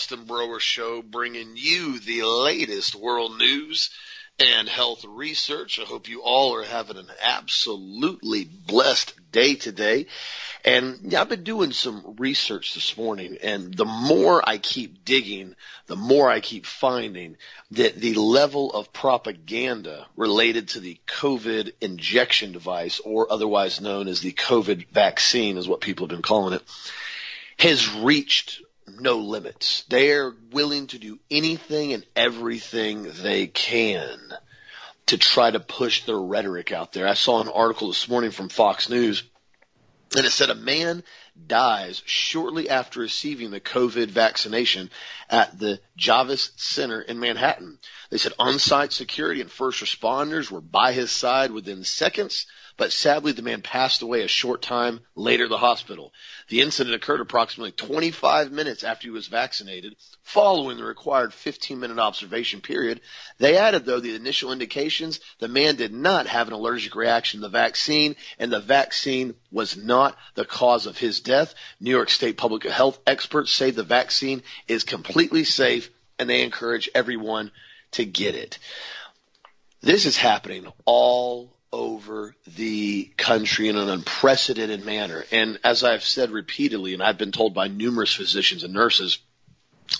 Austin Brower Show, bringing you the latest world news and health research. I hope you all are having an absolutely blessed day today. And I've been doing some research this morning, and the more I keep digging, the more I keep finding that the level of propaganda related to the COVID injection device, or otherwise known as the COVID vaccine is what people have been calling it, has reached no limits. They're willing to do anything and everything they can to try to push their rhetoric out there. I saw an article this morning from Fox News, and it said a man dies shortly after receiving the COVID vaccination at the Javits Center in Manhattan. They said on-site security and first responders were by his side within seconds, but sadly the man passed away a short time later at the hospital. The incident occurred approximately 25 minutes after he was vaccinated, following the required 15-minute observation period. They added, though, the initial indications the man did not have an allergic reaction to the vaccine, and the vaccine was not the cause of his death. New York State public health experts say the vaccine is completely safe, and they encourage everyone to get it. This is happening all over the country in an unprecedented manner. And as I've said repeatedly, and I've been told by numerous physicians and nurses,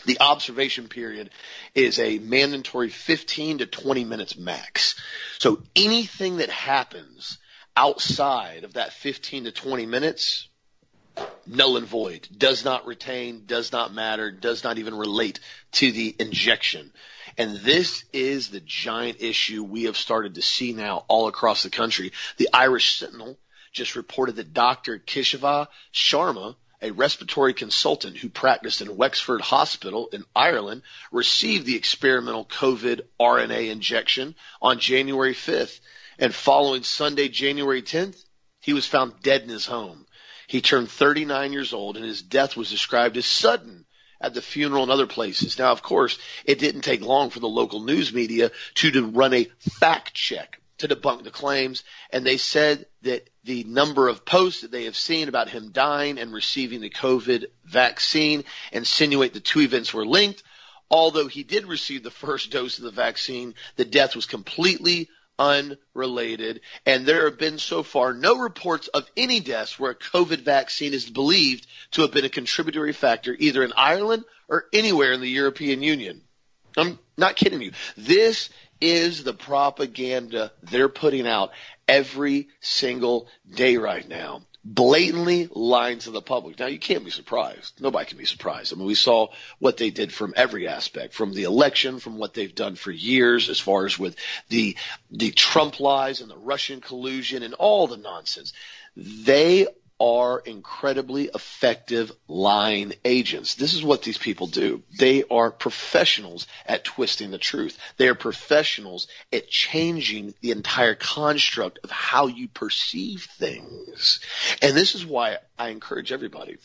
the observation period is a mandatory 15 to 20 minutes max. So anything that happens outside of that 15 to 20 minutes, null and void, does not retain, does not matter, does not even relate to the injection. And this is the giant issue we have started to see now all across the country. The Irish Sentinel just reported that Dr. Kishava Sharma, a respiratory consultant who practiced in Wexford Hospital in Ireland, received the experimental COVID RNA injection on January 5th. And following Sunday, January 10th, he was found dead in his home. He turned 39 years old, and his death was described as sudden at the funeral and other places. Now, of course, it didn't take long for the local news media to run a fact check to debunk the claims, and they said that the number of posts that they have seen about him dying and receiving the COVID vaccine insinuate the two events were linked. Although he did receive the first dose of the vaccine, the death was completely unrelated, and there have been so far no reports of any deaths where a COVID vaccine is believed to have been a contributory factor either in Ireland or anywhere in the European Union. I'm not kidding you. This is the propaganda they're putting out every single day right now. Blatantly lying to the public. Now, you can't be surprised. Nobody can be surprised. I mean, we saw what they did from every aspect, from the election, from what they've done for years as far as with the Trump lies and the Russian collusion and all the nonsense. They are incredibly effective lying agents. This is what these people do. They are professionals at twisting the truth. They are professionals at changing the entire construct of how you perceive things. And this is why I encourage everybody,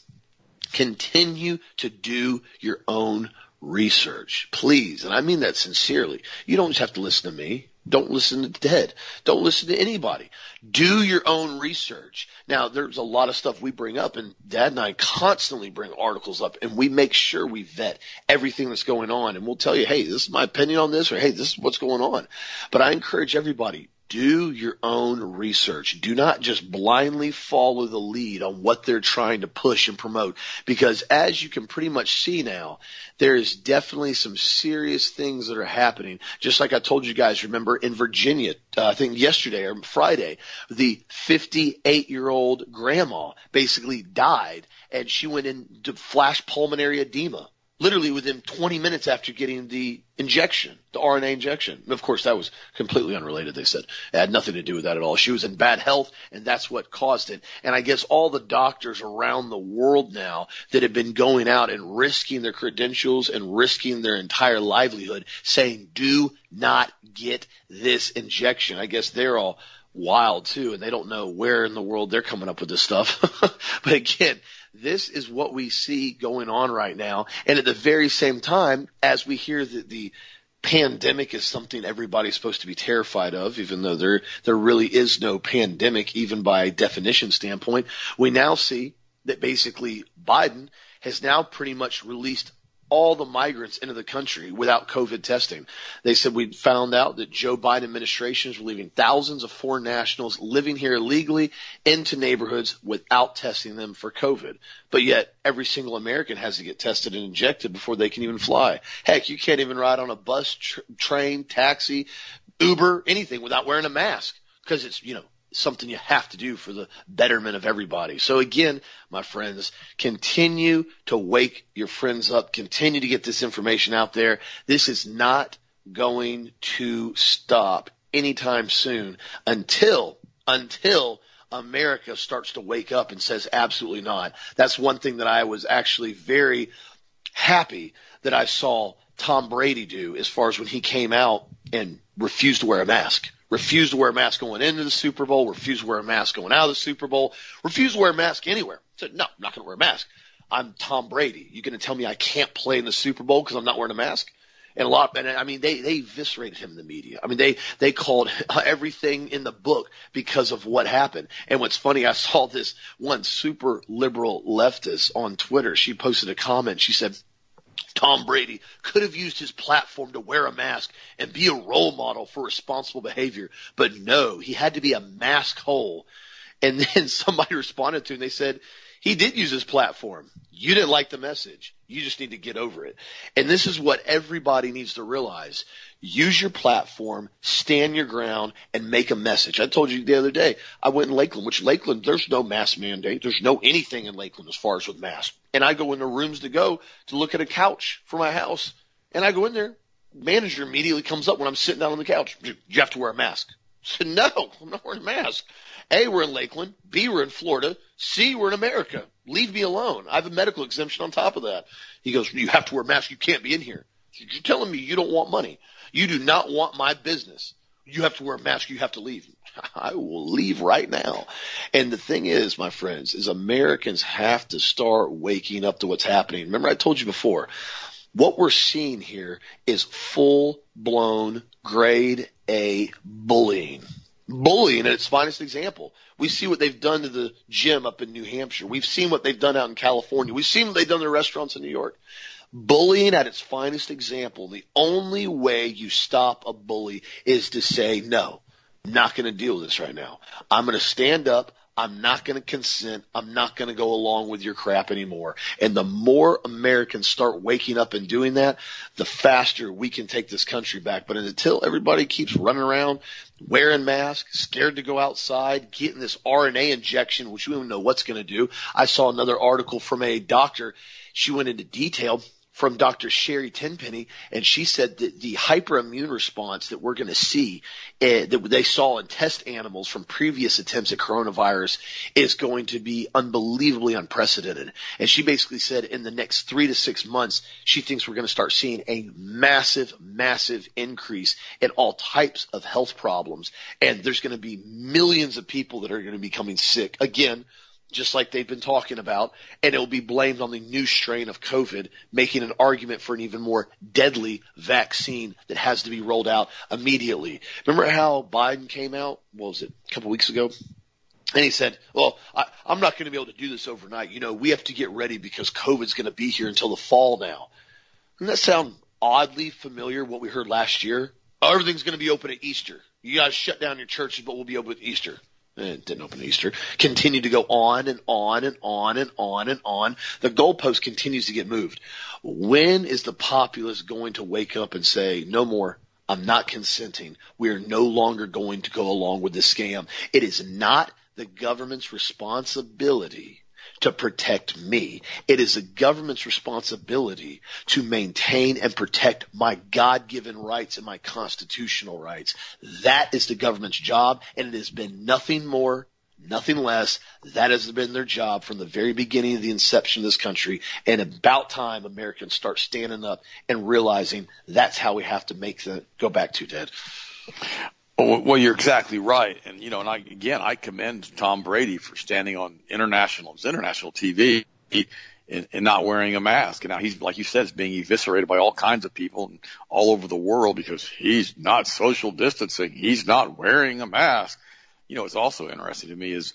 continue to do your own research, please. And I mean that sincerely. You don't just have to listen to me. Don't listen to Ted. Don't listen to anybody. Do your own research. Now, there's a lot of stuff we bring up, and Dad and I constantly bring articles up, and we make sure we vet everything that's going on, and we'll tell you, hey, this is my opinion on this, or hey, this is what's going on. But I encourage everybody, do your own research. Do not just blindly follow the lead on what they're trying to push and promote, because as you can pretty much see now, there is definitely some serious things that are happening. Just like I told you guys, remember in Virginia, I think yesterday or Friday, the 58-year-old grandma basically died, and she went into flash pulmonary edema literally within 20 minutes after getting the injection, the RNA injection. And of course, that was completely unrelated, they said. It had nothing to do with that at all. She was in bad health, and that's what caused it. And I guess all the doctors around the world now that have been going out and risking their credentials and risking their entire livelihood saying, do not get this injection. I guess they're all wild too, and they don't know where in the world they're coming up with this stuff. But again, this is what we see going on right now. And at the very same time, as we hear that the pandemic is something everybody's supposed to be terrified of, even though there really is no pandemic, even by definition standpoint, we now see that basically Biden has now pretty much released all the migrants into the country without COVID testing. They said we found out that Joe Biden administrations were leaving thousands of foreign nationals living here illegally into neighborhoods without testing them for COVID. But yet every single American has to get tested and injected before they can even fly. Heck, you can't even ride on a bus, train, taxi, Uber, anything without wearing a mask because it's, something you have to do for the betterment of everybody. So again, my friends, continue to wake your friends up. Continue to get this information out there. This is not going to stop anytime soon until America starts to wake up and says absolutely not. That's one thing that I was actually very happy that I saw Tom Brady do as far as when he came out and refused to wear a mask. Refused to wear a mask going into the Super Bowl, refused to wear a mask going out of the Super Bowl, refused to wear a mask anywhere. Said, no, I'm not going to wear a mask. I'm Tom Brady. You're going to tell me I can't play in the Super Bowl because I'm not wearing a mask? They eviscerated him in the media. They called everything in the book because of what happened. And what's funny, I saw this one super liberal leftist on Twitter. She posted a comment. She said, Tom Brady could have used his platform to wear a mask and be a role model for responsible behavior, but no, he had to be a mask hole. And then somebody responded to him and they said, he did use his platform. You didn't like the message. You just need to get over it. And this is what everybody needs to realize. Use your platform, stand your ground, and make a message. I told you the other day, I went in Lakeland, which Lakeland, there's no mask mandate. There's no anything in Lakeland as far as with masks. And I go into rooms to go to look at a couch for my house. And I go in there. Manager immediately comes up when I'm sitting down on the couch. You have to wear a mask. I said, no, I'm not wearing a mask. A, we're in Lakeland. B, we're in Florida. C, we're in America. Leave me alone. I have a medical exemption on top of that. He goes, you have to wear a mask. You can't be in here. So you're telling me you don't want money. You do not want my business. You have to wear a mask. You have to leave. I will leave right now. And the thing is, my friends, is Americans have to start waking up to what's happening. Remember I told you before, what we're seeing here is full-blown grade A bullying. Bullying at its finest example. We see what they've done to the gym up in New Hampshire. We've seen what they've done out in California. We've seen what they've done to restaurants in New York. Bullying at its finest example. The only way you stop a bully is to say, no, I'm not going to deal with this right now. I'm going to stand up. I'm not going to consent. I'm not going to go along with your crap anymore. And the more Americans start waking up and doing that, the faster we can take this country back. But until everybody keeps running around wearing masks, scared to go outside, getting this RNA injection, which we don't know what's going to do. I saw another article from a doctor. She went into detail from Dr. Sherry Tenpenny, and she said that the hyperimmune response that we're going to see that they saw in test animals from previous attempts at coronavirus is going to be unbelievably unprecedented. And she basically said in the next 3 to 6 months, she thinks we're going to start seeing a massive, massive increase in all types of health problems. And there's going to be millions of people that are going to be becoming sick again, just like they've been talking about, and it will be blamed on the new strain of COVID, making an argument for an even more deadly vaccine that has to be rolled out immediately. Remember how Biden came out, what was it, a couple weeks ago? And he said, well, I'm not going to be able to do this overnight. We have to get ready because COVID's going to be here until the fall now. Doesn't that sound oddly familiar, what we heard last year? Oh, everything's going to be open at Easter. You guys shut down your churches, but we'll be open at Easter. It didn't open Easter. Continue to go on and on and on and on and on. The goalpost continues to get moved. When is the populace going to wake up and say, no more, I'm not consenting. We are no longer going to go along with this scam. It is not the government's responsibility to protect me. It is the government's responsibility to maintain and protect my God-given rights and my constitutional rights. That is the government's job, and it has been nothing more, nothing less. That has been their job from the very beginning of the inception of this country, and about time Americans start standing up and realizing that's how we have to make the go back to, Ted. Well, you're exactly right. And, and I commend Tom Brady for standing on international TV and not wearing a mask. And now he's, like you said, is being eviscerated by all kinds of people and all over the world because he's not social distancing. He's not wearing a mask. It's also interesting to me is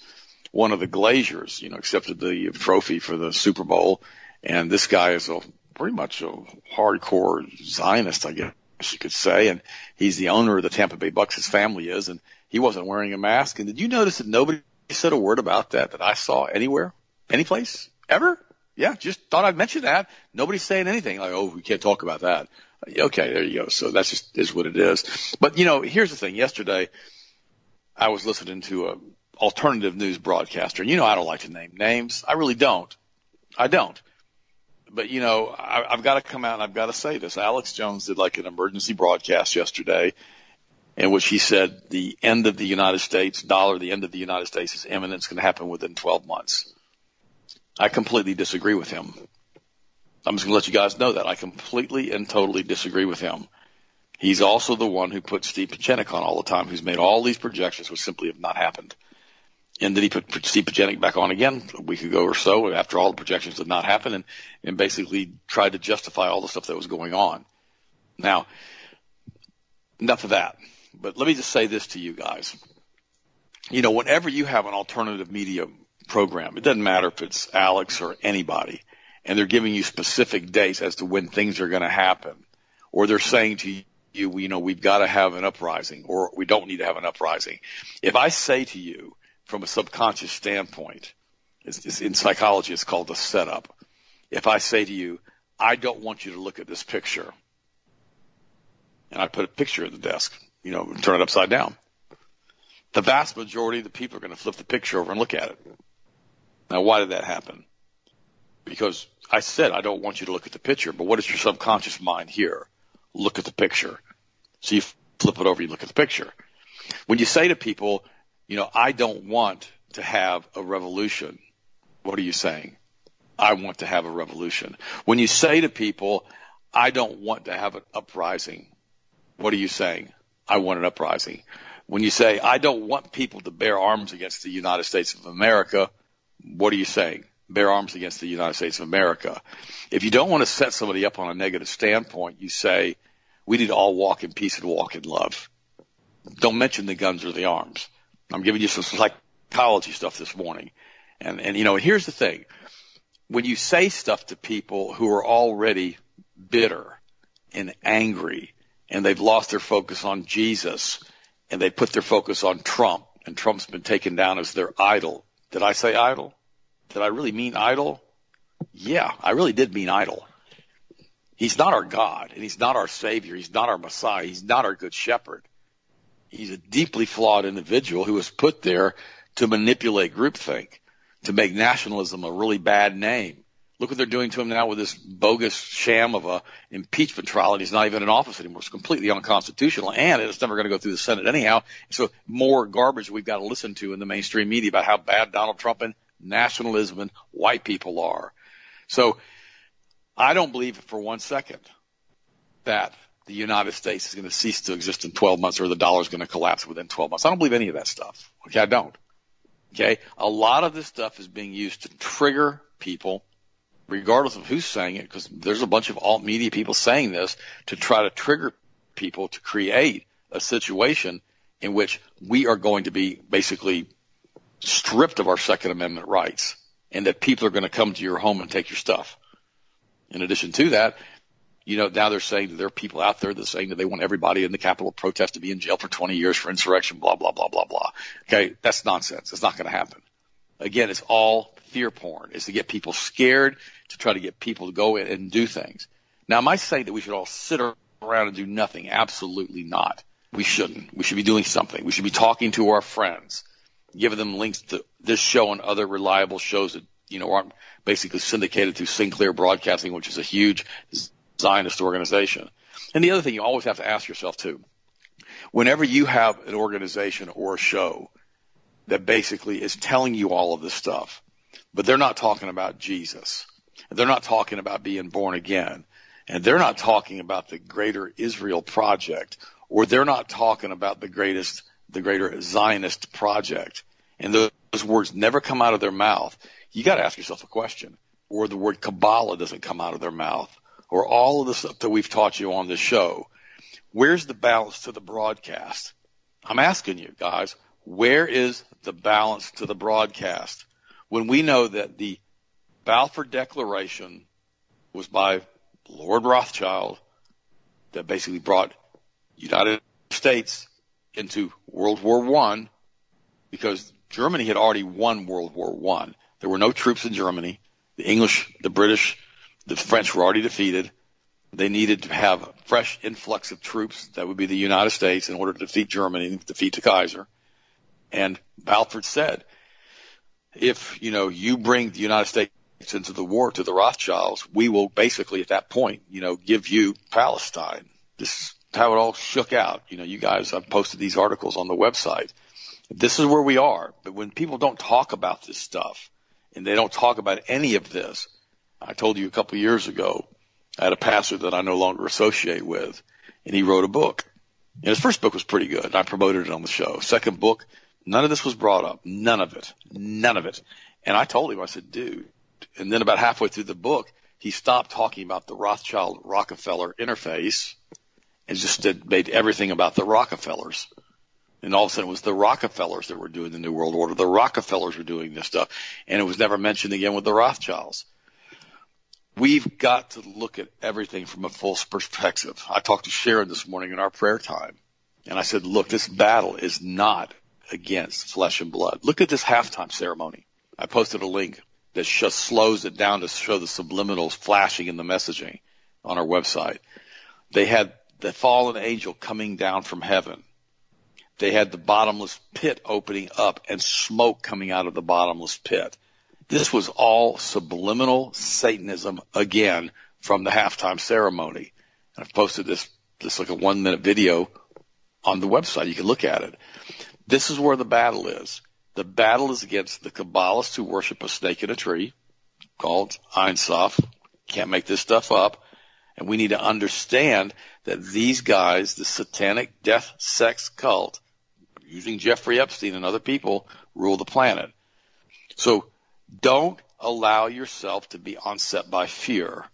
one of the Glaziers, accepted the trophy for the Super Bowl. And this guy is a pretty much a hardcore Zionist, I guess you could say, and he's the owner of the Tampa Bay Bucks, his family is, and he wasn't wearing a mask. And did you notice that nobody said a word about that I saw anywhere, any place, ever? Yeah, just thought I'd mention that. Nobody's saying anything like, oh, we can't talk about that. Okay, there you go. So that's just is what it is. But, you know, here's the thing. Yesterday I was listening to a alternative news broadcaster. And, you know, I don't like to name names. I really don't. I don't. But, you know, I've got to come out and I've got to say this. Alex Jones did like an emergency broadcast yesterday in which he said the end of the United States dollar, the end of the United States is imminent. It's going to happen within 12 months. I completely disagree with him. I'm just going to let you guys know that. I completely and totally disagree with him. He's also the one who put Steve Pieczenik on all the time, who's made all these projections which simply have not happened. And then he put Steve Pieczenik back on again a week ago or so after all the projections did not happen and basically tried to justify all the stuff that was going on. Now, enough of that. But let me just say this to you guys. You know, whenever you have an alternative media program, it doesn't matter if it's Alex or anybody, and they're giving you specific dates as to when things are going to happen, or they're saying to you, you know, we've got to have an uprising, or we don't need to have an uprising. If I say to you from a subconscious standpoint, it's in psychology it's called a setup. If I say to you, I don't want you to look at this picture, and I put a picture at the desk, you know, and turn it upside down, the vast majority of the people are going to flip the picture over and look at it. Now, why did that happen? Because I said, I don't want you to look at the picture, but what is your subconscious mind here? Look at the picture. So you flip it over, you look at the picture. When you say to people, you know, I don't want to have a revolution, what are you saying? I want to have a revolution. When you say to people, I don't want to have an uprising, what are you saying? I want an uprising. When you say, I don't want people to bear arms against the United States of America, what are you saying? Bear arms against the United States of America. If you don't want to set somebody up on a negative standpoint, you say, we need to all walk in peace and walk in love. Don't mention the guns or the arms. I'm giving you some psychology stuff this morning. And you know, here's the thing. When you say stuff to people who are already bitter and angry and they've lost their focus on Jesus and they put their focus on Trump and Trump's been taken down as their idol. Did I say idol? Did I really mean idol? Yeah, I really did mean idol. He's not our God, and he's not our Savior. He's not our Messiah. He's not our Good Shepherd. He's a deeply flawed individual who was put there to manipulate groupthink, to make nationalism a really bad name. Look what they're doing to him now with this bogus sham of a impeachment trial, and he's not even in office anymore. It's completely unconstitutional, and it's never going to go through the Senate anyhow. So more garbage we've got to listen to in the mainstream media about how bad Donald Trump and nationalism and white people are. So I don't believe for one second that the United States is going to cease to exist in 12 months or the dollar is going to collapse within 12 months. I don't believe any of that stuff. Okay, I don't. Okay, a lot of this stuff is being used to trigger people, regardless of who's saying it, because there's a bunch of alt media people saying this to try to trigger people to create a situation in which we are going to be basically stripped of our Second Amendment rights, and that people are going to come to your home and take your stuff. In addition to that, you know, now they're saying that there are people out there that are saying that they want everybody in the Capitol protest to be in jail for 20 years for insurrection, blah, blah, blah, blah, blah. Okay, that's nonsense. It's not going to happen. Again, it's all fear porn. It's to get people scared, to try to get people to go in and do things. Now, am I saying that we should all sit around and do nothing? Absolutely not. We shouldn't. We should be doing something. We should be talking to our friends, giving them links to this show and other reliable shows that, you know, aren't basically syndicated through Sinclair Broadcasting, which is a huge Zionist organization. And the other thing you always have to ask yourself, too, whenever you have an organization or a show that basically is telling you all of this stuff, but they're not talking about Jesus, and they're not talking about being born again, and they're not talking about the greater Israel project, or they're not talking about the greater Zionist project, and those words never come out of their mouth, you got to ask yourself a question. Or the word Kabbalah doesn't come out of their mouth, or all of the stuff that we've taught you on this show. Where's the balance to the broadcast? I'm asking you guys, where is the balance to the broadcast? When we know that the Balfour Declaration was by Lord Rothschild that basically brought United States into World War I, because Germany had already won World War I. There were no troops in Germany. The English, the British, the French were already defeated. They needed to have a fresh influx of troops. That would be the United States in order to defeat Germany and defeat the Kaiser. And Balfour said, if, you know, you bring the United States into the war to the Rothschilds, we will basically at that point, you know, give you Palestine. This is how it all shook out. You know, you guys, I've posted these articles on the website. This is where we are. But when people don't talk about this stuff and they don't talk about any of this, I told you a couple of years ago, I had a pastor that I no longer associate with, and he wrote a book. And his first book was pretty good, and I promoted it on the show. Second book, none of this was brought up. None of it. And I told him, I said, dude. And then about halfway through the book, he stopped talking about the Rothschild-Rockefeller interface and just made everything about the Rockefellers. And all of a sudden it was the Rockefellers that were doing the New World Order. The Rockefellers were doing this stuff. And it was never mentioned again with the Rothschilds. We've got to look at everything from a full perspective. I talked to Sharon this morning in our prayer time, and I said, look, this battle is not against flesh and blood. Look at this halftime ceremony. I posted a link that just slows it down to show the subliminals flashing in the messaging on our website. They had the fallen angel coming down from heaven. They had the bottomless pit opening up and smoke coming out of the bottomless pit. This was all subliminal Satanism, again, from the halftime ceremony. And I've posted this like a 1-minute video on the website. You can look at it. This is where the battle is. The battle is against the Kabbalists who worship a snake in a tree called Ein Sof. Can't make this stuff up. And we need to understand that these guys, the satanic death sex cult, using Jeffrey Epstein and other people, rule the planet. So don't allow yourself to be onset by fear.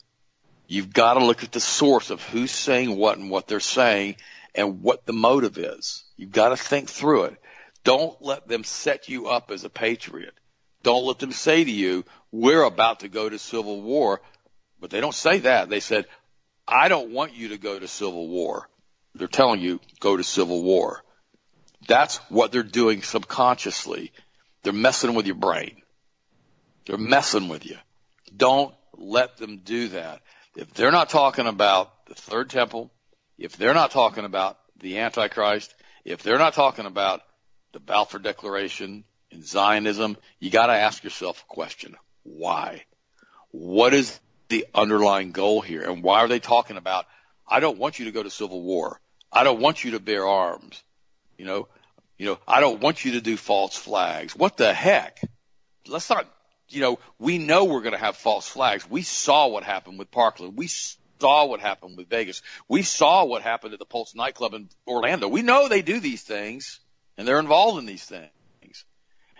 You've got to look at the source of who's saying what and what they're saying and what the motive is. You've got to think through it. Don't let them set you up as a patriot. Don't let them say to you, we're about to go to civil war. But they don't say that. They said, I don't want you to go to civil war. They're telling you, go to civil war. That's what they're doing subconsciously. They're messing with your brain. They're messing with you. Don't let them do that. If they're not talking about the third temple, if they're not talking about the Antichrist, if they're not talking about the Balfour Declaration and Zionism, you got to ask yourself a question. Why? What is the underlying goal here? And why are they talking about, I don't want you to go to civil war. I don't want you to bear arms. You know, I don't want you to do false flags. What the heck? Let's not. You know, we know we're going to have false flags. We saw what happened with Parkland. We saw what happened with Vegas. We saw what happened at the Pulse nightclub in Orlando. We know they do these things, and they're involved in these things.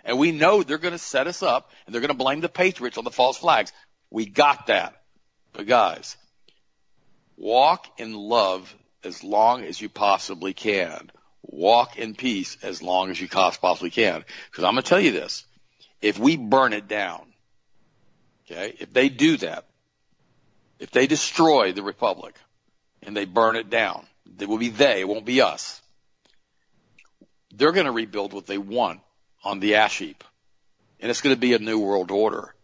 And we know they're going to set us up, and they're going to blame the patriots on the false flags. We got that. But, guys, walk in love as long as you possibly can. Walk in peace as long as you possibly can. Because I'm going to tell you this. If we burn it down, okay, if they do that, if they destroy the republic and they burn it down, it will be they, it won't be us. They're going to rebuild what they want on the ash heap, and it's going to be a new world order.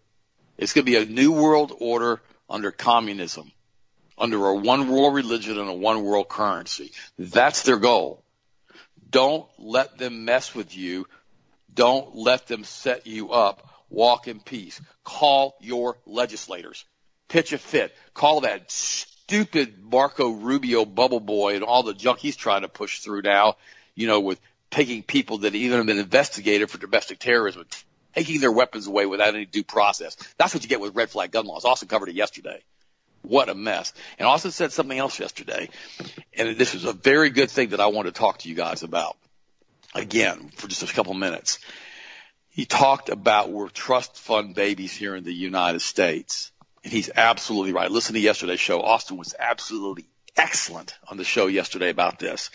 It's going to be a new world order under communism, under a one-world religion and a one-world currency. That's their goal. Don't let them mess with you. Don't let them set you up. Walk in peace. Call your legislators. Pitch a fit. Call that stupid Marco Rubio bubble boy and all the junk he's trying to push through now, you know, with taking people that even have been investigated for domestic terrorism, taking their weapons away without any due process. That's what you get with red flag gun laws. Austin covered it yesterday. What a mess. And Austin said something else yesterday, and this is a very good thing that I want to talk to you guys about. Again, for just a couple minutes, he talked about we're trust fund babies here in the United States. And he's absolutely right. Listen to yesterday's show. Austin was absolutely excellent on the show yesterday about this.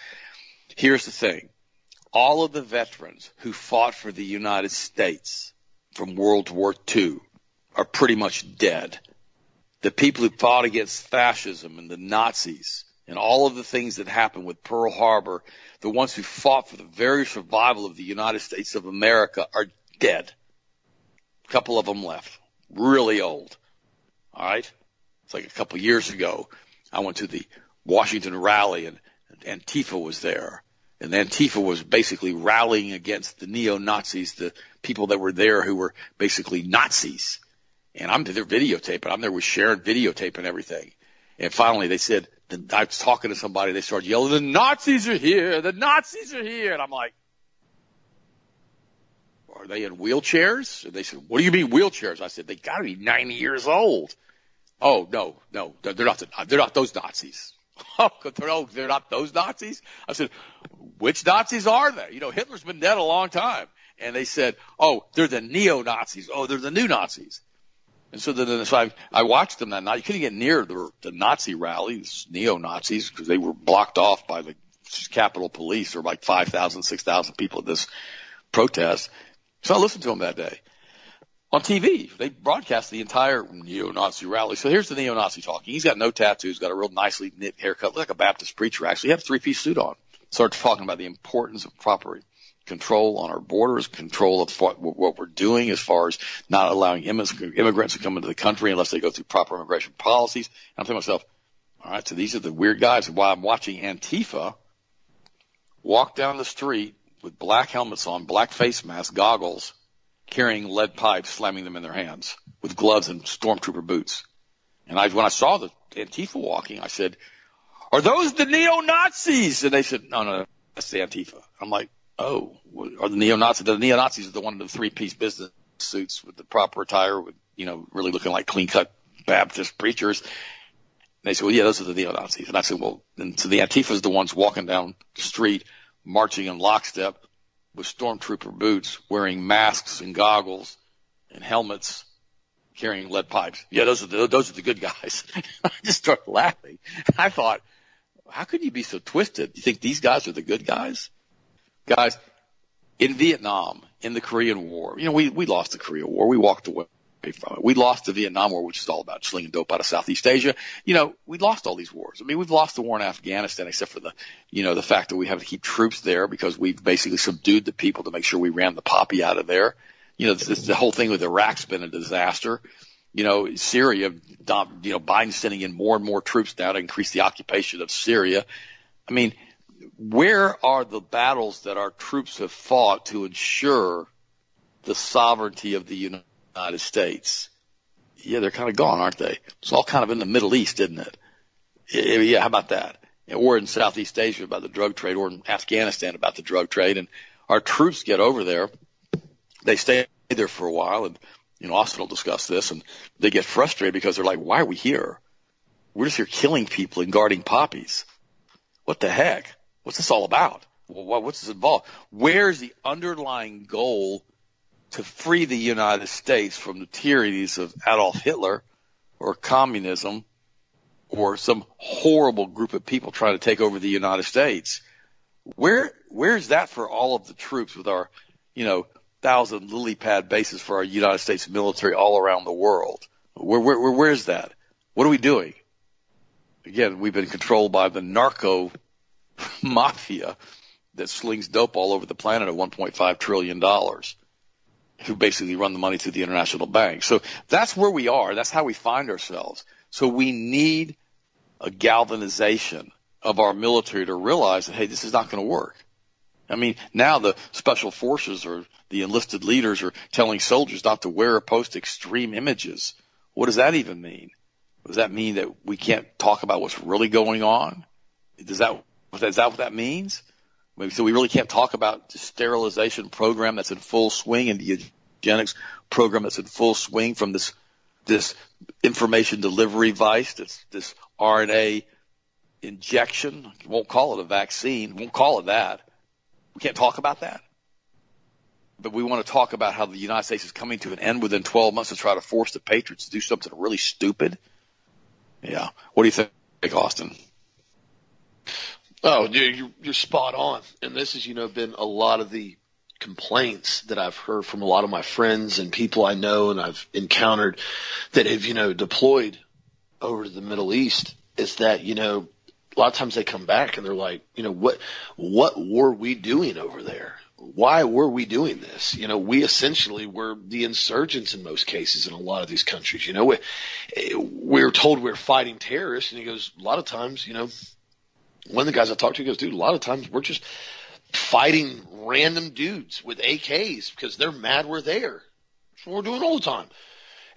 Here's the thing. All of the veterans who fought for the United States from World War II are pretty much dead. the people who fought against fascism and the Nazis and all of the things that happened with Pearl Harbor, the ones who fought for the very survival of the United States of America are dead. A couple of them left, really old, all right? It's like a couple years ago, I went to the Washington rally, and Antifa was there. And Antifa was basically rallying against the neo-Nazis, the people that were there who were basically Nazis. And I'm there videotaping. I'm there with Sharon videotaping everything. And finally they said, I was talking to somebody. They started yelling, the Nazis are here. The Nazis are here. And I'm like, are they in wheelchairs? And they said, what do you mean wheelchairs? I said, they got to be 90 years old. Oh, no, they're not those Nazis. Oh, they're not those Nazis? I said, which Nazis are they? You know, Hitler's been dead a long time. And they said, oh, they're the neo-Nazis. Oh, they're the new Nazis. And so then I watched them that night. You couldn't get near the Nazi rallies, neo-Nazis, because they were blocked off by the Capitol Police. There were like 5,000, 6,000 people at this protest. So I listened to them that day. On TV, they broadcast the entire neo-Nazi rally. So here's the neo-Nazi talking. He's got no tattoos, got a real nicely knit haircut, like a Baptist preacher, actually. He had a three-piece suit on. Started talking about the importance of proper control on our borders, control of what we're doing as far as not allowing immigrants to come into the country unless they go through proper immigration policies. And I'm thinking to myself, all right, so these are the weird guys. While I'm watching Antifa walk down the street with black helmets on, black face masks, goggles, carrying lead pipes, slamming them in their hands with gloves and stormtrooper boots. And when I saw the Antifa walking, I said, are those the neo-Nazis? And they said, no, that's the Antifa. I'm like, oh, are the neo-Nazis? The neo-Nazis are the one in the three-piece business suits with the proper attire, with, you know, really looking like clean-cut Baptist preachers. And they said, well, yeah, those are the neo-Nazis. And I said, well, and so the Antifa is the ones walking down the street, marching in lockstep, with stormtrooper boots, wearing masks and goggles and helmets, carrying lead pipes. Yeah, those are the good guys. I just started laughing. I thought, how could you be so twisted? You think these guys are the good guys? Guys, in Vietnam, in the Korean War, you know, we lost the Korean War. We walked away from it. We lost the Vietnam War, which is all about slinging dope out of Southeast Asia. You know, we lost all these wars. I mean, we've lost the war in Afghanistan, except for the fact that we have to keep troops there because we've basically subdued the people to make sure we ran the poppy out of there. You know, the whole thing with Iraq's been a disaster. You know, Syria, Biden's sending in more and more troops now to increase the occupation of Syria. I mean, where are the battles that our troops have fought to ensure the sovereignty of the United States? Yeah, they're kind of gone, aren't they? It's all kind of in the Middle East, isn't it? Yeah, how about that? Or in Southeast Asia about the drug trade, or in Afghanistan about the drug trade. And our troops get over there. They stay there for a while, and you know, Austin will discuss this, and they get frustrated because they're like, why are we here? We're just here killing people and guarding poppies. What the heck? What's this all about? What's this involved? Where's the underlying goal to free the United States from the tyrannies of Adolf Hitler or communism or some horrible group of people trying to take over the United States? Where's that for all of the troops with our, you know, 1,000 lily pad bases for our United States military all around the world? Where's that? What are we doing? Again, we've been controlled by the narco mafia that slings dope all over the planet at $1.5 trillion. Who basically run the money through the international bank. So that's where we are. That's how we find ourselves. So we need a galvanization of our military to realize that, hey, this is not going to work. I mean, now the special forces or the enlisted leaders are telling soldiers not to wear or post extreme images. What does that even mean? Does that mean that we can't talk about what's really going on? Is that what that means? So we really can't talk about the sterilization program that's in full swing and the eugenics program that's in full swing from this information delivery vice, this RNA injection. Won't call it a vaccine. Won't call it that. We can't talk about that. But we want to talk about how the United States is coming to an end within 12 months to try to force the patriots to do something really stupid. Yeah. What do you think, Austin? Oh, you're spot on. And this has, you know, been a lot of the complaints that I've heard from a lot of my friends and people I know and I've encountered that have, you know, deployed over to the Middle East is that, you know, a lot of times they come back and they're like, you know, what were we doing over there? Why were we doing this? You know, we essentially were the insurgents in most cases in a lot of these countries. You know, we're told we're fighting terrorists. And he goes, a lot of times, you know, one of the guys I talked to goes, dude, a lot of times we're just fighting random dudes with AKs because they're mad we're there. That's what we're doing all the time.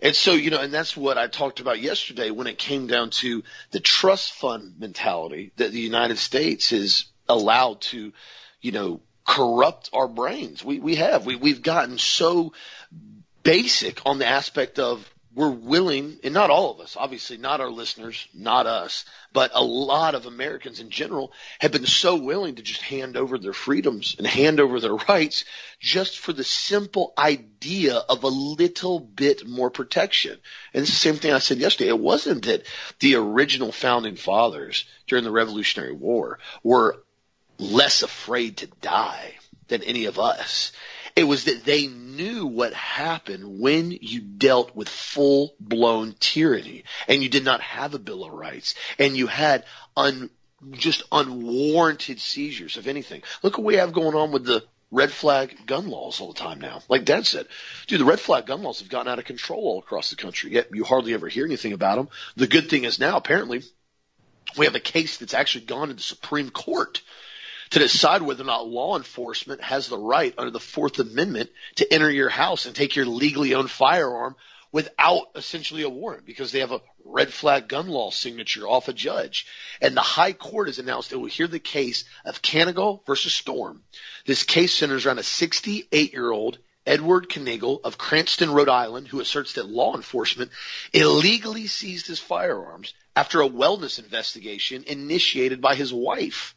And so, you know, and that's what I talked about yesterday when it came down to the trust fund mentality that the United States is allowed to, you know, corrupt our brains. We've gotten so basic on the aspect of we're willing, and not all of us, obviously not our listeners, not us, but a lot of Americans in general have been so willing to just hand over their freedoms and hand over their rights just for the simple idea of a little bit more protection. And it's the same thing I said yesterday. It wasn't that the original founding fathers during the Revolutionary War were less afraid to die than any of us. It was that they knew what happened when you dealt with full-blown tyranny and you did not have a Bill of Rights and you had just unwarranted seizures of anything. Look what we have going on with the red flag gun laws all the time now. Like Dad said, dude, the red flag gun laws have gotten out of control all across the country, yet you hardly ever hear anything about them. The good thing is now apparently we have a case that's actually gone to the Supreme Court to decide whether or not law enforcement has the right under the Fourth Amendment to enter your house and take your legally owned firearm without essentially a warrant, because they have a red flag gun law signature off a judge. And the high court has announced it will hear the case of Kanagal versus Storm. This case centers around a 68-year-old Edward Kanagal of Cranston, Rhode Island, who asserts that law enforcement illegally seized his firearms after a wellness investigation initiated by his wife.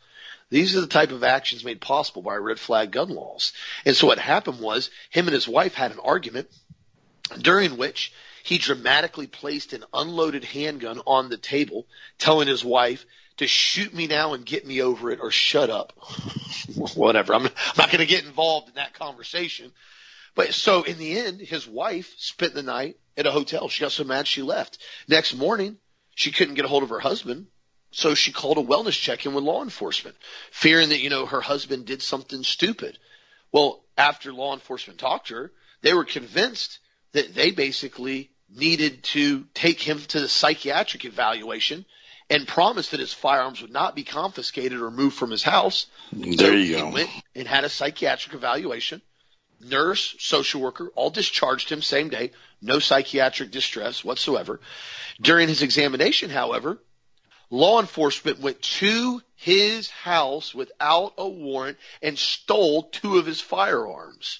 These are the type of actions made possible by red flag gun laws. And so what happened was him and his wife had an argument during which he dramatically placed an unloaded handgun on the table, telling his wife to shoot me now and get me over it or shut up. Whatever. I'm not going to get involved in that conversation. But so in the end, his wife spent the night at a hotel. She got so mad she left. Next morning, she couldn't get a hold of her husband. So she called a wellness check-in with law enforcement, fearing that, you know, her husband did something stupid. Well, after law enforcement talked to her, they were convinced that they basically needed to take him to the psychiatric evaluation and promised that his firearms would not be confiscated or moved from his house. There you go. He went and had a psychiatric evaluation. Nurse, social worker, all discharged him same day. No psychiatric distress whatsoever. During his examination, however, law enforcement went to his house without a warrant and stole two of his firearms.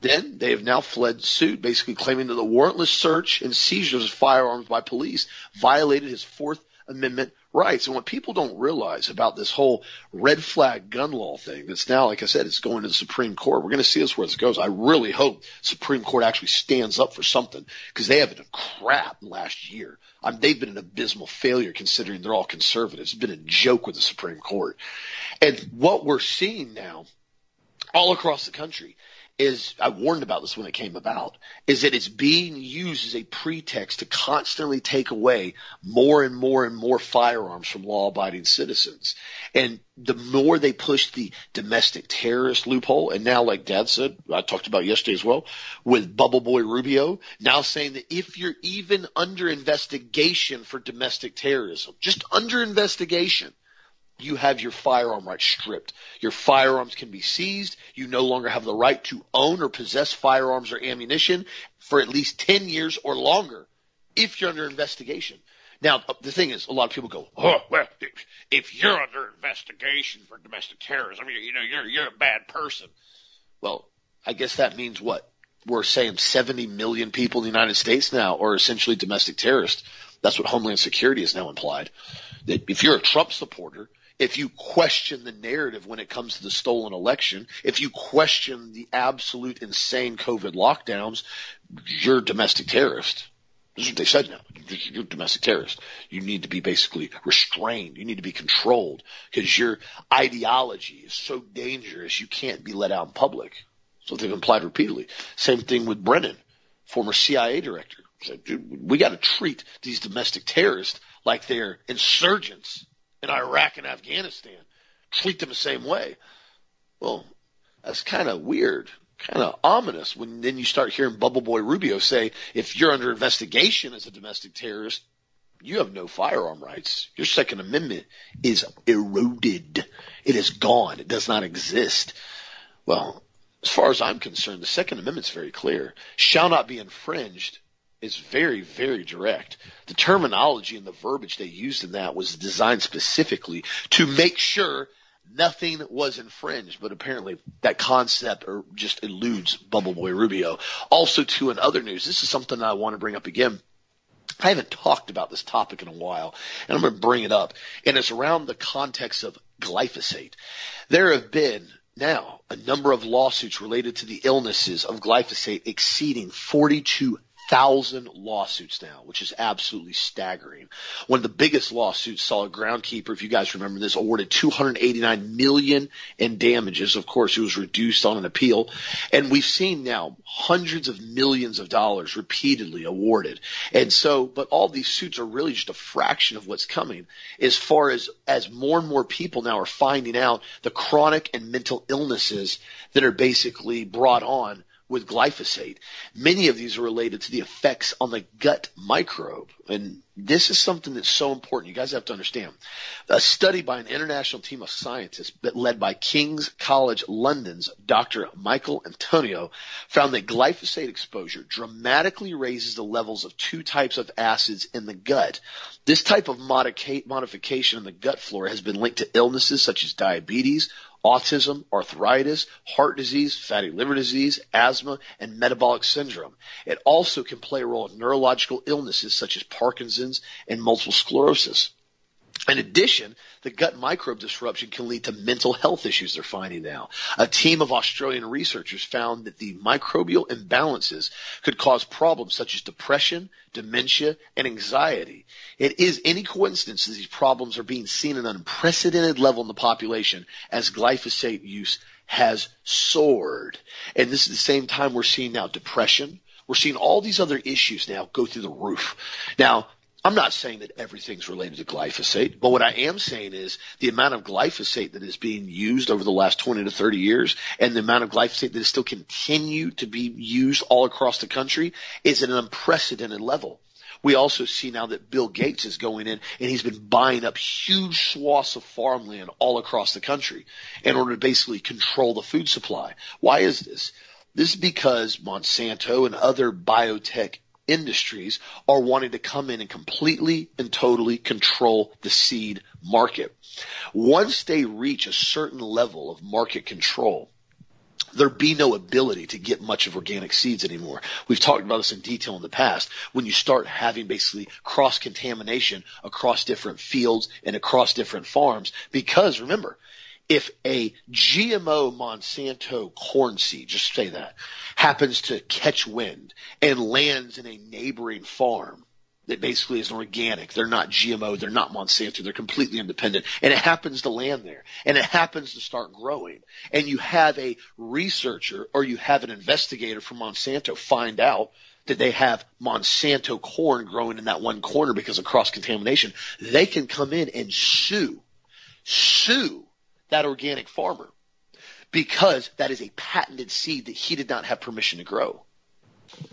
Then they have now fled suit, basically claiming that the warrantless search and seizure of firearms by police violated his Fourth Amendment rights. And what people don't realize about this whole red flag gun law thing that's now, like I said, it's going to the Supreme Court. We're going to see this where this goes. I really hope Supreme Court actually stands up for something, because they haven't done crap last year. They've been an abysmal failure considering they're all conservatives. It's been a joke with the Supreme Court. And what we're seeing now all across the country is, I warned about this when it came about, is that it's being used as a pretext to constantly take away more and more and more firearms from law-abiding citizens. And the more they push the domestic terrorist loophole, and now, like Dad said, I talked about yesterday as well, with Bubble Boy Rubio now saying that if you're even under investigation for domestic terrorism, just under investigation, you have your firearm rights stripped. Your firearms can be seized. You no longer have the right to own or possess firearms or ammunition for at least 10 years or longer if you're under investigation. Now, the thing is, a lot of people go, oh, well, if you're under investigation for domestic terrorism, you know, you're a bad person. Well, I guess that means what? We're saying 70 million people in the United States now are essentially domestic terrorists. That's what Homeland Security has now implied, that if you're a Trump supporter, if you question the narrative when it comes to the stolen election, if you question the absolute insane COVID lockdowns, you're a domestic terrorist. This is what they said now. You're a domestic terrorist. You need to be basically restrained. You need to be controlled because your ideology is so dangerous you can't be let out in public. So they've implied repeatedly. Same thing with Brennan, former CIA director. Dude, we got to treat these domestic terrorists like they're insurgents in Iraq and Afghanistan. Treat them the same way. Well, that's kind of weird, kind of ominous when then you start hearing Bubble Boy Rubio say, if you're under investigation as a domestic terrorist, you have no firearm rights. Your Second Amendment is eroded. It is gone. It does not exist. Well, as far as I'm concerned, the Second Amendment's very clear. Shall not be infringed. It's very, very direct. The terminology and the verbiage they used in that was designed specifically to make sure nothing was infringed, but apparently that concept just eludes Bubble Boy Rubio. Also, too, in other news, this is something I want to bring up again. I haven't talked about this topic in a while, and I'm going to bring it up, and it's around the context of glyphosate. There have been now a number of lawsuits related to the illnesses of glyphosate exceeding 42,000 lawsuits now, which is absolutely staggering. One of the biggest lawsuits saw a groundkeeper, if you guys remember this, awarded $289 million in damages. Of course, it was reduced on an appeal. And we've seen now hundreds of millions of dollars repeatedly awarded. And so, but all these suits are really just a fraction of what's coming as far as more and more people now are finding out the chronic and mental illnesses that are basically brought on with glyphosate. Many of these are related to the effects on the gut microbe. And this is something that's so important. You guys have to understand. A study by an international team of scientists led by King's College London's Dr. Michael Antonio found that glyphosate exposure dramatically raises the levels of two types of acids in the gut. This type of modification in the gut flora has been linked to illnesses such as diabetes, autism, arthritis, heart disease, fatty liver disease, asthma, and metabolic syndrome. It also can play a role in neurological illnesses such as Parkinson's and multiple sclerosis. In addition, the gut microbe disruption can lead to mental health issues they're finding now. A team of Australian researchers found that the microbial imbalances could cause problems such as depression, dementia, and anxiety. It is any coincidence that these problems are being seen at an unprecedented level in the population as glyphosate use has soared. And this is the same time we're seeing now depression. We're seeing all these other issues now go through the roof. Now, I'm not saying that everything's related to glyphosate, but what I am saying is the amount of glyphosate that is being used over the last 20 to 30 years and the amount of glyphosate that is still continue to be used all across the country is at an unprecedented level. We also see now that Bill Gates is going in and he's been buying up huge swaths of farmland all across the country in order to basically control the food supply. Why is this? This is because Monsanto and other biotech industries are wanting to come in and completely and totally control the seed market. Once they reach a certain level of market control, there'd be no ability to get much of organic seeds anymore. We've talked about this in detail in the past. When you start having basically cross-contamination across different fields and across different farms, because remember, if a GMO Monsanto corn seed, just say that, happens to catch wind and lands in a neighboring farm that basically is organic, they're not GMO, they're not Monsanto, they're completely independent, and it happens to land there, and it happens to start growing, and you have a researcher or you have an investigator from Monsanto find out that they have Monsanto corn growing in that one corner because of cross-contamination, they can come in and sue that organic farmer because that is a patented seed that he did not have permission to grow.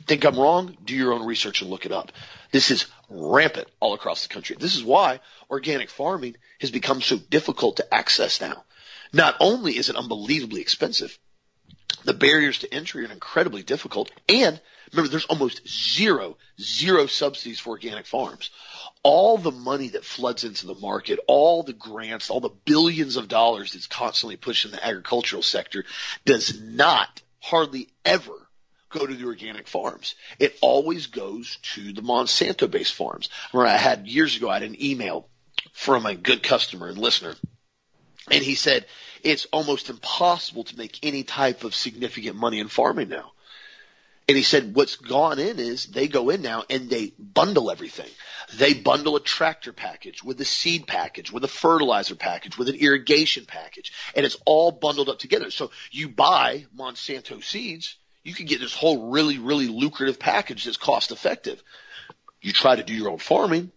Think I'm wrong? Do your own research and look it up. This is rampant all across the country. This is why organic farming has become so difficult to access now. Not only is it unbelievably expensive, the barriers to entry are incredibly difficult, and remember, there's almost zero subsidies for organic farms. All the money that floods into the market, all the grants, all the billions of dollars that's constantly pushed in the agricultural sector does not hardly ever go to the organic farms. It always goes to the Monsanto-based farms. Where I had years ago, I had an email from a good customer and listener, and he said, it's almost impossible to make any type of significant money in farming now. And he said what's gone in is they go in now and they bundle everything. They bundle a tractor package with a seed package, with a fertilizer package, with an irrigation package, and it's all bundled up together. So you buy Monsanto seeds, you could get this whole really, really lucrative package that's cost effective. You try to do your own farming,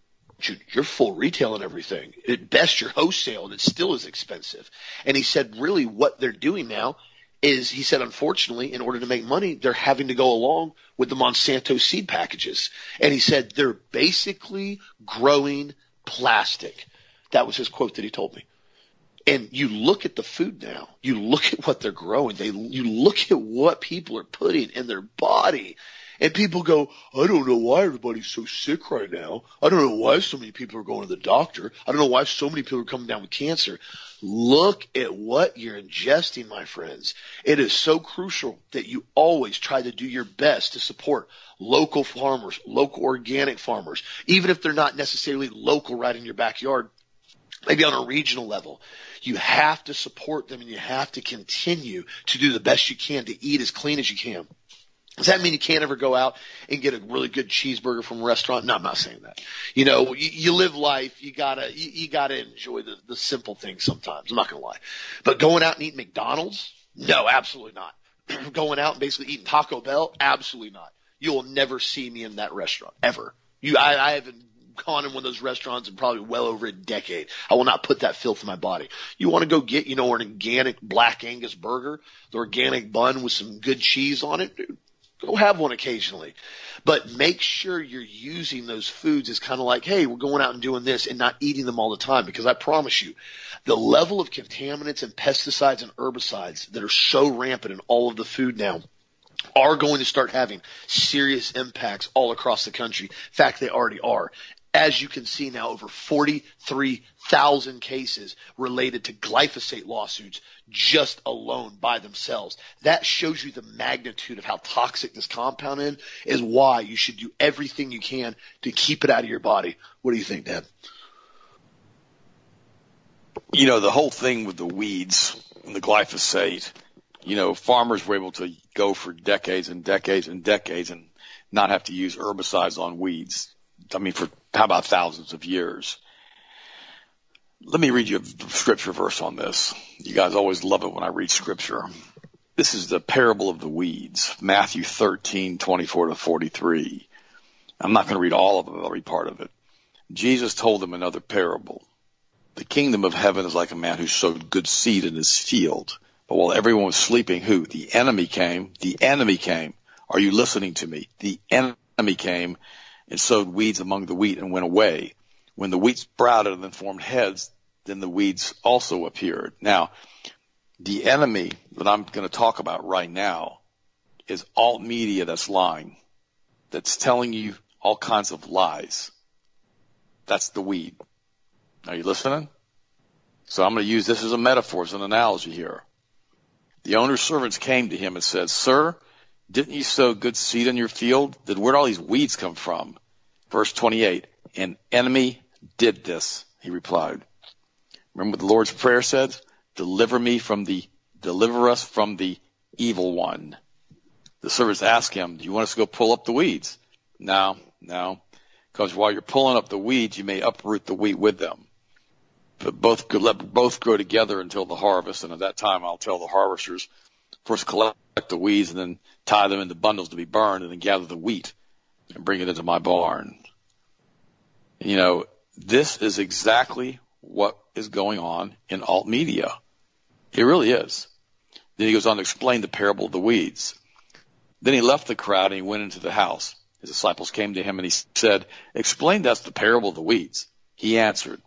you're full retail and everything. At best, you're wholesale, and it still is expensive. And he said, really, what they're doing now is, he said, unfortunately, in order to make money, they're having to go along with the Monsanto seed packages. And he said, they're basically growing plastic. That was his quote that he told me. And you look at the food now, you look at what they're growing, you look at what people are putting in their body, and people go, I don't know why everybody's so sick right now. I don't know why so many people are going to the doctor. I don't know why so many people are coming down with cancer. Look at what you're ingesting, my friends. It is so crucial that you always try to do your best to support local farmers, local organic farmers, even if they're not necessarily local right in your backyard. Maybe on a regional level, you have to support them and you have to continue to do the best you can to eat as clean as you can. Does that mean you can't ever go out and get a really good cheeseburger from a restaurant? No, I'm not saying that. You know, you live life. You gotta enjoy the simple things sometimes. I'm not going to lie. But going out and eating McDonald's? No, absolutely not. Going out and basically eating Taco Bell? Absolutely not. You will never see me in that restaurant ever. I haven't gone in one of those restaurants in probably well over a decade. I will not put that filth in my body. You want to go get, an organic Black Angus burger, the organic bun with some good cheese on it? Dude, go have one occasionally. But make sure you're using those foods as kind of like, hey, we're going out and doing this and not eating them all the time, because I promise you, the level of contaminants and pesticides and herbicides that are so rampant in all of the food now are going to start having serious impacts all across the country. In fact, they already are. As you can see now, over 43,000 cases related to glyphosate lawsuits just alone by themselves. That shows you the magnitude of how toxic this compound is why you should do everything you can to keep it out of your body. What do you think, Dan? The whole thing with the weeds and the glyphosate, farmers were able to go for decades and decades and decades and not have to use herbicides on weeds. I mean, for how about thousands of years? Let me read you a scripture verse on this. You guys always love it when I read scripture. This is the parable of the weeds, Matthew 13:24-43. I'm not going to read all of it, but I'll read part of it. Jesus told them another parable. The kingdom of heaven is like a man who sowed good seed in his field. But while everyone was sleeping, who? The enemy came. The enemy came. Are you listening to me? The enemy came and sowed weeds among the wheat and went away. When the wheat sprouted and then formed heads, then the weeds also appeared. Now, the enemy that I'm going to talk about right now is alt media that's lying, that's telling you all kinds of lies. That's the weed. Are you listening? So I'm going to use this as a metaphor, as an analogy here. The owner's servants came to him and said, Sir, didn't you sow good seed in your field? Then where'd all these weeds come from? Verse 28, an enemy did this, he replied. Remember what the Lord's Prayer said? Deliver us from the evil one. The servants asked him, do you want us to go pull up the weeds? No, because while you're pulling up the weeds, you may uproot the wheat with them. But let both grow together until the harvest, and at that time I'll tell the harvesters, first collect the weeds and then tie them into bundles to be burned and then gather the wheat and bring it into my barn. This is exactly what is going on in alt media. It really is. Then he goes on to explain the parable of the weeds. Then he left the crowd and he went into the house. His disciples came to him and he said, explain to us the parable of the weeds. He answered,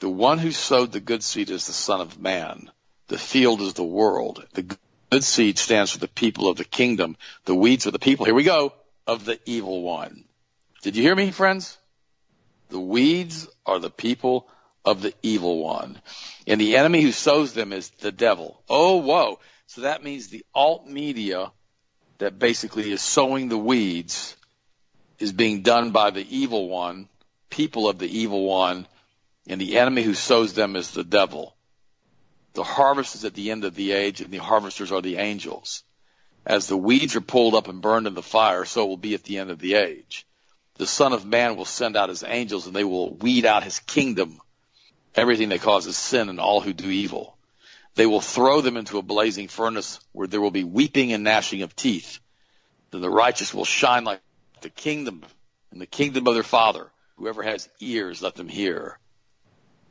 the one who sowed the good seed is the Son of Man. The field is the world. The good seed stands for the people of the kingdom. The weeds are the people, here we go, of the evil one. Did you hear me, friends? The weeds are the people of the evil one. And the enemy who sows them is the devil. Oh, whoa. So that means the alt media that basically is sowing the weeds is being done by the evil one, people of the evil one, and the enemy who sows them is the devil. The harvest is at the end of the age, and the harvesters are the angels. As the weeds are pulled up and burned in the fire, so it will be at the end of the age. The Son of Man will send out his angels, and they will weed out his kingdom, everything that causes sin and all who do evil. They will throw them into a blazing furnace where there will be weeping and gnashing of teeth. Then the righteous will shine like the kingdom and the kingdom of their Father. Whoever has ears, let them hear.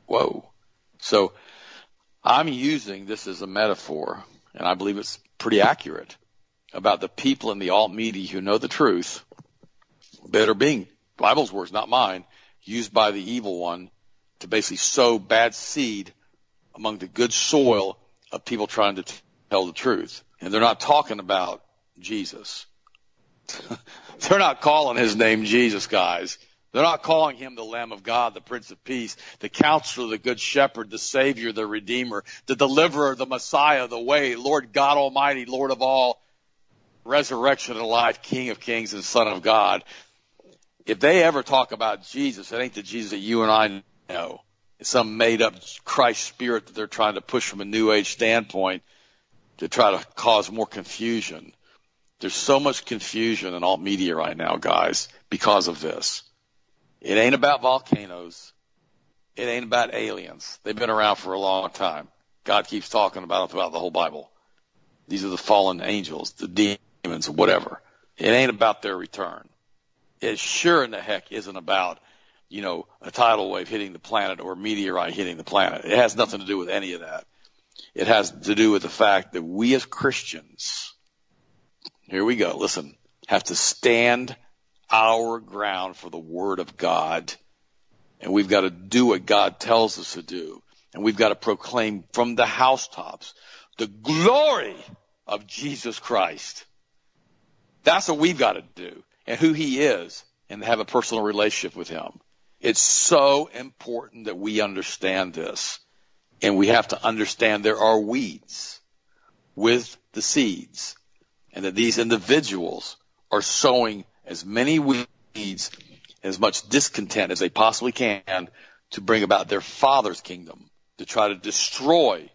Whoa. So I'm using this as a metaphor, and I believe it's pretty accurate, about the people in the alt media who know the truth that are being, Bible's words, not mine, used by the evil one to basically sow bad seed among the good soil of people trying to tell the truth. And they're not talking about Jesus. They're not calling his name Jesus, guys. They're not calling him the Lamb of God, the Prince of Peace, the Counselor, the Good Shepherd, the Savior, the Redeemer, the Deliverer, the Messiah, the Way, Lord God Almighty, Lord of all, Resurrection and Life, King of Kings and Son of God. If they ever talk about Jesus, it ain't the Jesus that you and I know. It's some made-up Christ spirit that they're trying to push from a New Age standpoint to try to cause more confusion. There's so much confusion in alt media right now, guys, because of this. It ain't about volcanoes. It ain't about aliens. They've been around for a long time. God keeps talking about them throughout the whole Bible. These are the fallen angels, the demons, whatever. It ain't about their return. It sure in the heck isn't about, you know, a tidal wave hitting the planet or a meteorite hitting the planet. It has nothing to do with any of that. It has to do with the fact that we as Christians, here we go, listen, have to stand our ground for the Word of God, and we've got to do what God tells us to do, and we've got to proclaim from the housetops the glory of Jesus Christ. That's what we've got to do, and who he is, and have a personal relationship with him. It's so important that we understand this, and we have to understand there are weeds with the seeds, and that these individuals are sowing as many weeds, as much discontent as they possibly can to bring about their Father's kingdom, to try to destroy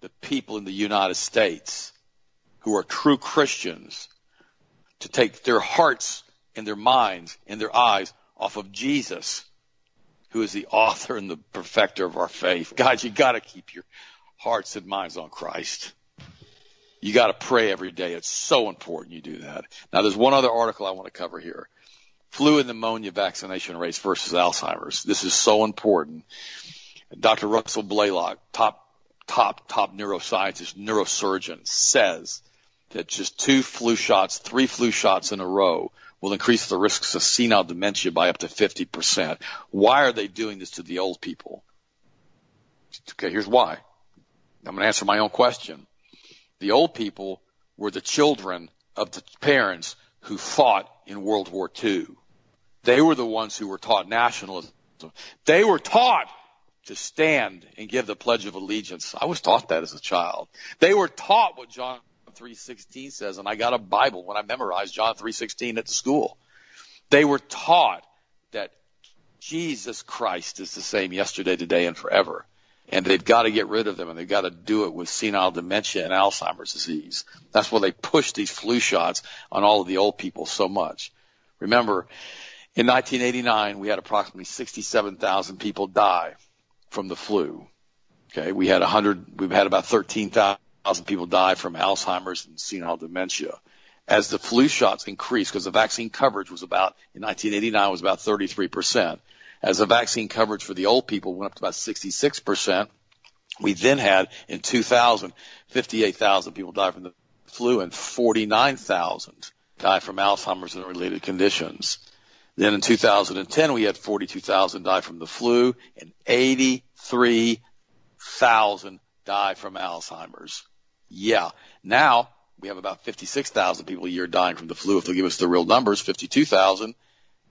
the people in the United States who are true Christians, to take their hearts and their minds and their eyes off of Jesus, who is the author and the perfecter of our faith. Guys, you got to keep your hearts and minds on Christ. You got to pray every day. It's so important you do that. Now, there's one other article I want to cover here. Flu and pneumonia vaccination rates versus Alzheimer's. This is so important. Dr. Russell Blaylock, top neuroscientist, neurosurgeon, says that just 2 flu shots, 3 flu shots in a row will increase the risks of senile dementia by up to 50%. Why are they doing this to the old people? Okay, here's why. I'm going to answer my own question. The old people were the children of the parents who fought in World War II. They were the ones who were taught nationalism. They were taught to stand and give the Pledge of Allegiance. I was taught that as a child. They were taught what John 3:16 says, and I got a Bible when I memorized John 3:16 at the school. They were taught that Jesus Christ is the same yesterday, today, and forever. And they've got to get rid of them, and they've got to do it with senile dementia and Alzheimer's disease. That's why they push these flu shots on all of the old people so much. Remember, in 1989, we had approximately 67,000 people die from the flu. Okay, we've had about 13,000 people die from Alzheimer's and senile dementia. As the flu shots increased, because the vaccine coverage was in 1989 was about 33%. As the vaccine coverage for the old people went up to about 66%, we then had in 2000, 58,000 people die from the flu and 49,000 die from Alzheimer's and related conditions. Then in 2010, we had 42,000 die from the flu and 83,000 die from Alzheimer's. Yeah. Now we have about 56,000 people a year dying from the flu. If they'll give us the real numbers, 52,000.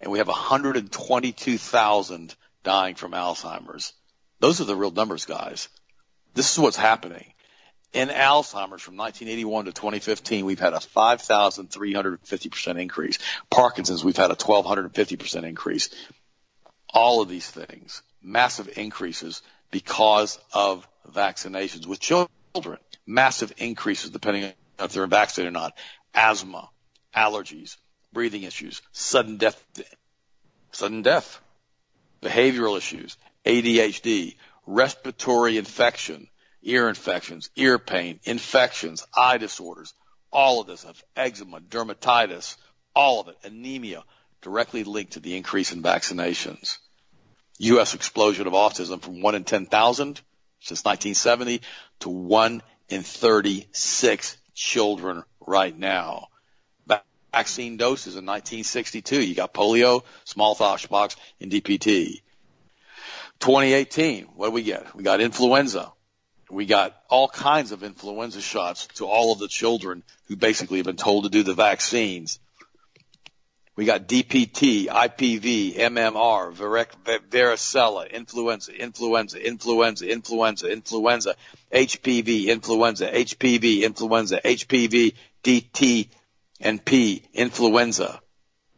And we have 122,000 dying from Alzheimer's. Those are the real numbers, guys. This is what's happening. In Alzheimer's from 1981 to 2015, we've had a 5,350% increase. Parkinson's, we've had a 1,250% increase. All of these things, massive increases because of vaccinations. With children, massive increases depending on if they're vaccinated or not. Asthma, allergies, breathing issues, sudden death, behavioral issues, ADHD, respiratory infection, ear infections, ear pain, infections, eye disorders, all of this, eczema, dermatitis, all of it, anemia, directly linked to the increase in vaccinations. U.S. explosion of autism from 1 in 10,000 since 1970 to 1 in 36 children right now. Vaccine doses in 1962. You got polio, smallpox, and DPT. 2018, what do we get? We got influenza. We got all kinds of influenza shots to all of the children who basically have been told to do the vaccines. We got DPT, IPV, MMR, varicella, influenza, HPV, influenza, DT and P, influenza,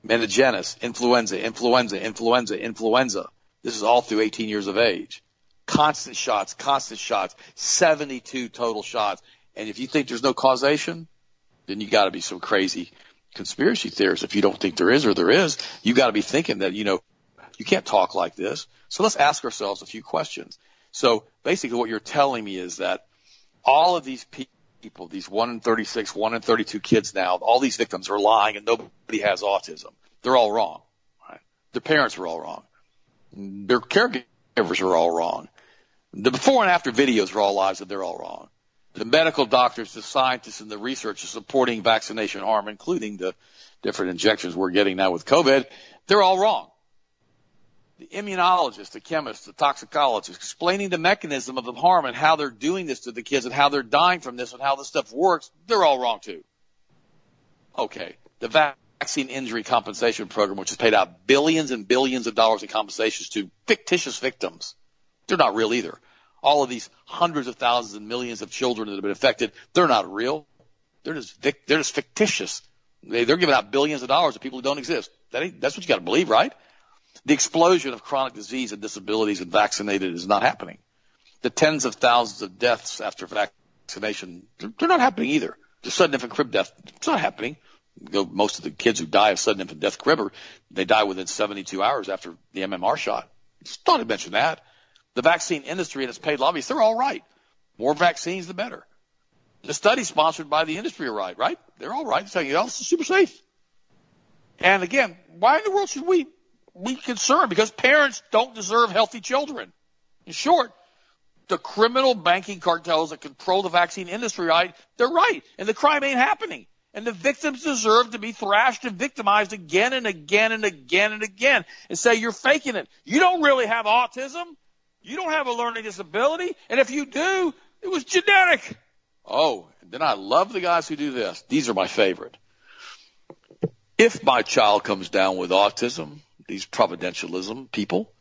meningitis, influenza. This is all through 18 years of age. Constant shots, 72 total shots. And if you think there's no causation, then you got to be some crazy conspiracy theorist. If you don't think there is or there is, you got to be thinking that, you know, you can't talk like this. So let's ask ourselves a few questions. So basically what you're telling me is that all of these people, these 1 in 36, 1 in 32 kids now, all these victims are lying and nobody has autism. They're all wrong. Right? Their parents are all wrong. Their caregivers are all wrong. The before and after videos are all lies, and they're all wrong. The medical doctors, the scientists, and the researchers supporting vaccination harm, including the different injections we're getting now with COVID, they're all wrong. The immunologists, the chemists, the toxicologists, explaining the mechanism of the harm and how they're doing this to the kids and how they're dying from this and how this stuff works, they're all wrong too. Okay, the Vaccine Injury Compensation Program, which has paid out billions and billions of dollars in compensations to fictitious victims. They're not real either. All of these hundreds of thousands and millions of children that have been affected, they're not real. They're just fictitious. They're giving out billions of dollars to people who don't exist. That's what you got to believe, right? The explosion of chronic disease and disabilities and vaccinated is not happening. The tens of thousands of deaths after vaccination, they're not happening either. The sudden infant crib death, it's not happening. Most of the kids who die of sudden infant death cribber, they die within 72 hours after the MMR shot. Just thought I'd mention that. The vaccine industry and its paid lobbyists, they're all right. More vaccines, the better. The studies sponsored by the industry are right? They're all right. They're telling you, oh, this is super safe. And again, why in the world should we be concerned? Because parents don't deserve healthy children. In short, the criminal banking cartels that control the vaccine industry, right? They're right. And the crime ain't happening. And the victims deserve to be thrashed and victimized again and again and again and again and say, you're faking it. You don't really have autism. You don't have a learning disability. And if you do, it was genetic. Oh, and then I love the guys who do this. These are my favorite. If my child comes down with autism, these providentialism people,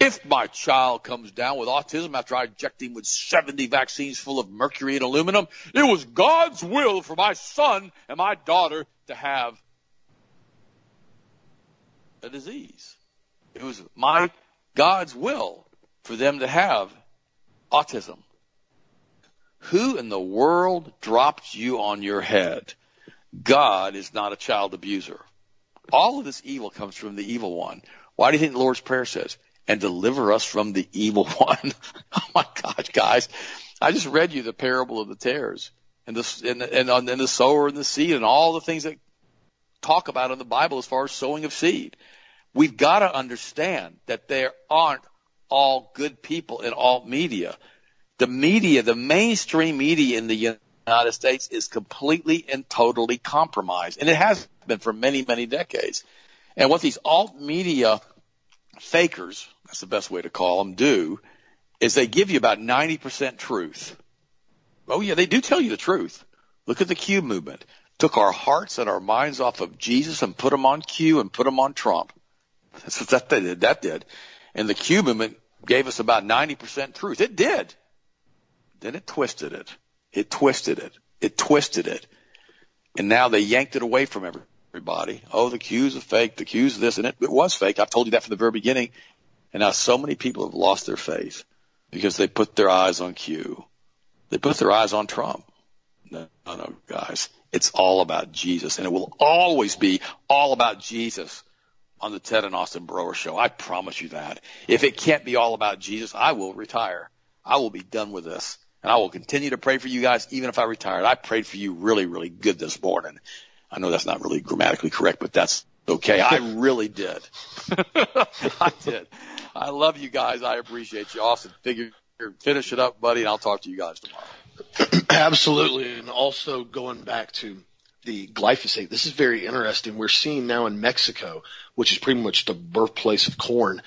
if my child comes down with autism after I inject him with 70 vaccines full of mercury and aluminum, it was God's will for my son and my daughter to have a disease. It was God's will for them to have autism. Who in the world dropped you on your head? God is not a child abuser. All of this evil comes from the evil one. Why do you think the Lord's Prayer says, and deliver us from the evil one? Oh, my gosh, guys. I just read you the parable of the tares and the sower and the seed and all the things that talk about in the Bible as far as sowing of seed. We've got to understand that there aren't all good people in all media. The media, the mainstream media in the United States is completely and totally compromised, and it has been for many, many decades. And what these alt-media fakers, that's the best way to call them, do is they give you about 90% truth. Oh, yeah, they do tell you the truth. Look at the Q movement. Took our hearts and our minds off of Jesus and put them on Q and put them on Trump. That's what that did. And the Q movement gave us about 90% truth. It did. Then it twisted it. And now they yanked it away from everybody. Oh, the Q's are fake. The Q's are this. And it was fake. I've told you that from the very beginning. And now so many people have lost their faith because they put their eyes on Q. They put their eyes on Trump. No, guys. It's all about Jesus. And it will always be all about Jesus on the Ted and Austin Brower Show. I promise you that. If it can't be all about Jesus, I will retire. I will be done with this. and I will continue to pray for you guys even if I retired. I prayed for you really, really good this morning. I know that's not really grammatically correct, but that's okay. I really did. I did. I love you guys. I appreciate you. Austin, finish it up, buddy, and I'll talk to you guys tomorrow. Absolutely. And also going back to the glyphosate, this is very interesting. We're seeing now in Mexico, which is pretty much the birthplace of corn,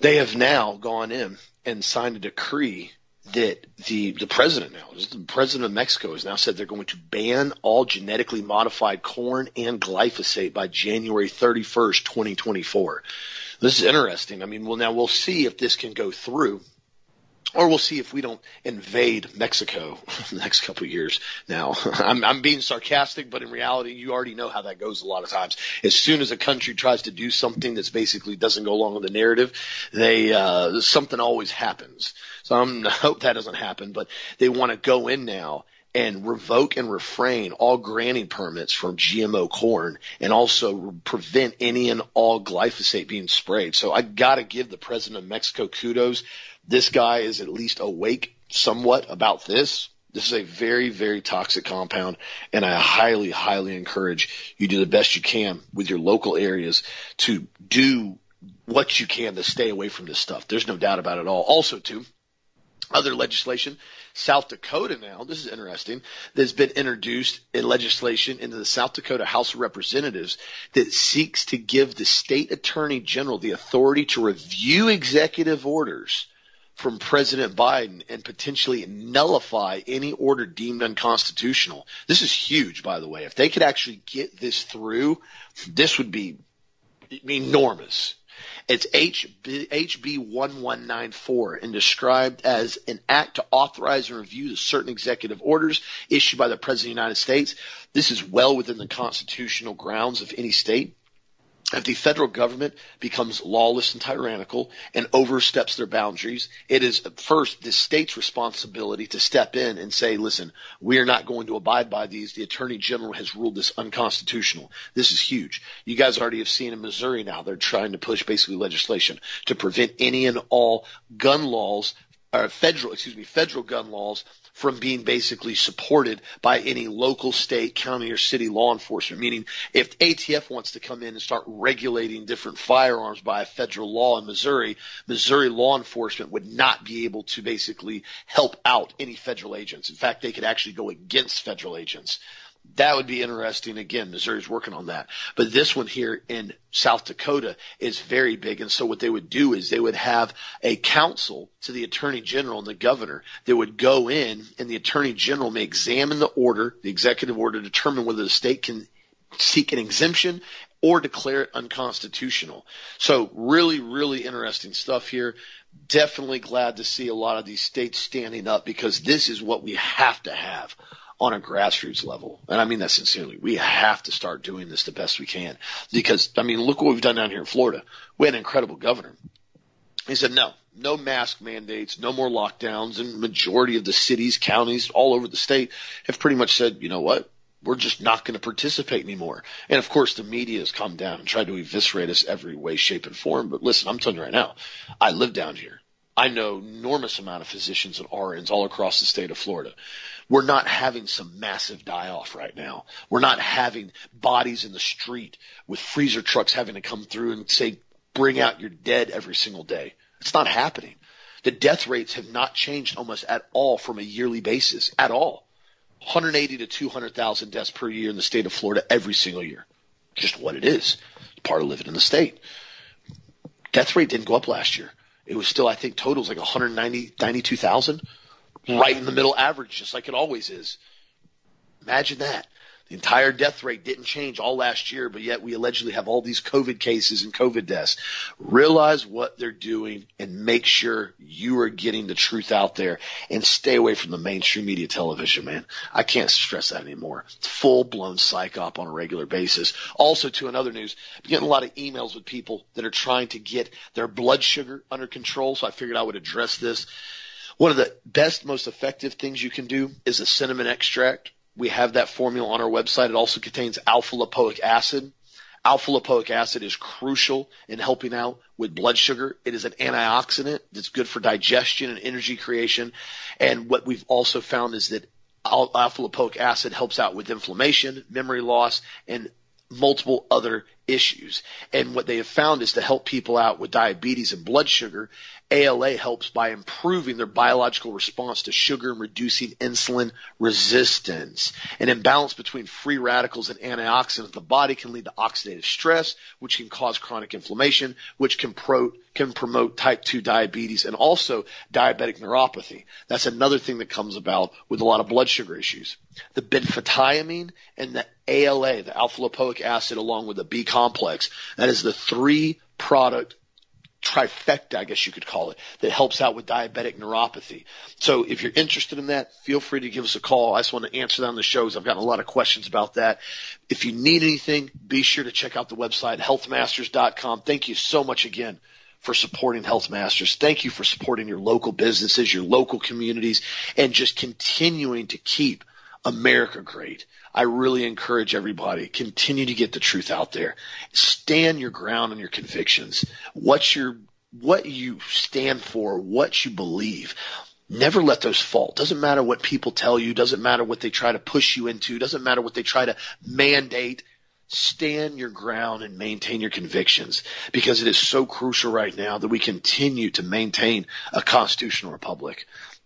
they have now gone in and signed a decree that the president now, the president of Mexico has now said they're going to ban all genetically modified corn and glyphosate by January 31st, 2024. This is interesting. I mean, well, now we'll see if this can go through, or we'll see if we don't invade Mexico in the next couple of years. Now, I'm being sarcastic, but in reality, you already know how that goes a lot of times. As soon as a country tries to do something that's basically doesn't go along with the narrative, they something always happens. So I hope that doesn't happen, but they want to go in now and revoke and refrain all granting permits from GMO corn and also prevent any and all glyphosate being sprayed. So I got to give the president of Mexico kudos. This guy is at least awake somewhat about this. This is a very, very toxic compound, and I highly, highly encourage you do the best you can with your local areas to do what you can to stay away from this stuff. There's no doubt about it at all. Also, too, other legislation, South Dakota now, this is interesting, that's been introduced in legislation into the South Dakota House of Representatives that seeks to give the state attorney general the authority to review executive orders from President Biden and potentially nullify any order deemed unconstitutional. This is huge, by the way. If they could actually get this through, this would be enormous. It's HB 1194 and described as an act to authorize and review certain executive orders issued by the President of the United States. This is well within the constitutional grounds of any state. If the federal government becomes lawless and tyrannical and oversteps their boundaries, it is first the state's responsibility to step in and say, listen, we are not going to abide by these. The attorney general has ruled this unconstitutional. This is huge. You guys already have seen in Missouri now they're trying to push basically legislation to prevent any and all gun laws or federal gun laws from being basically supported by any local, state, county, or city law enforcement, meaning if ATF wants to come in and start regulating different firearms by a federal law in Missouri, Missouri law enforcement would not be able to basically help out any federal agents. In fact, they could actually go against federal agents. That would be interesting. Again, Missouri's working on that. But this one here in South Dakota is very big. And so what they would do is they would have a counsel to the attorney general and the governor that would go in, and the attorney general may examine the order, the executive order, determine whether the state can seek an exemption or declare it unconstitutional. So really, really interesting stuff here. Definitely glad to see a lot of these states standing up, because this is what we have to have on a grassroots level. And I mean that sincerely. We have to start doing this the best we can, because, I mean, look what we've done down here in Florida. We had an incredible governor. He said, no mask mandates, no more lockdowns. And majority of the cities, counties all over the state have pretty much said, you know what? We're just not going to participate anymore. And, of course, the media has come down and tried to eviscerate us every way, shape, and form. But listen, I'm telling you right now, I live down here. I know an enormous amount of physicians and RNs all across the state of Florida. We're not having some massive die-off right now. We're not having bodies in the street with freezer trucks having to come through and say, bring out your dead every single day. It's not happening. The death rates have not changed almost at all from a yearly basis, at all. 180 to 200,000 deaths per year in the state of Florida every single year. Just what it is. It's part of living in the state. Death rate didn't go up last year. It was still, I think, totals like 192,000, right in the middle average, just like it always is. Imagine that. The entire death rate didn't change all last year, but yet we allegedly have all these COVID cases and COVID deaths. Realize what they're doing and make sure you are getting the truth out there, and stay away from the mainstream media television, man. I can't stress that anymore. It's full-blown psychop on a regular basis. Also, to another news, I'm getting a lot of emails with people that are trying to get their blood sugar under control, so I figured I would address this. One of the best, most effective things you can do is a cinnamon extract. We have that formula on our website. It also contains alpha-lipoic acid. Alpha-lipoic acid is crucial in helping out with blood sugar. It is an antioxidant that's good for digestion and energy creation. And what we've also found is that alpha-lipoic acid helps out with inflammation, memory loss, and multiple other issues. And what they have found is to help people out with diabetes and blood sugar, ALA helps by improving their biological response to sugar and reducing insulin resistance. An imbalance between free radicals and antioxidants in the body can lead to oxidative stress, which can cause chronic inflammation, which can promote type 2 diabetes and also diabetic neuropathy. That's another thing that comes about with a lot of blood sugar issues. The benfotiamine and the ALA, the alpha-lipoic acid, along with the B complex, that is the three-product trifecta, I guess you could call it, that helps out with diabetic neuropathy. So if you're interested in that, feel free to give us a call. I just want to answer that on the shows. I've gotten a lot of questions about that. If you need anything, be sure to check out the website, healthmasters.com. Thank you so much again for supporting Health Masters. Thank you for supporting your local businesses, your local communities, and just continuing to keep America great. I really encourage everybody, continue to get the truth out there. Stand your ground on your convictions. What you stand for, what you believe. Never let those fall. Doesn't matter what people tell you. Doesn't matter what they try to push you into. Doesn't matter what they try to mandate. Stand your ground and maintain your convictions, because it is so crucial right now that we continue to maintain a constitutional republic.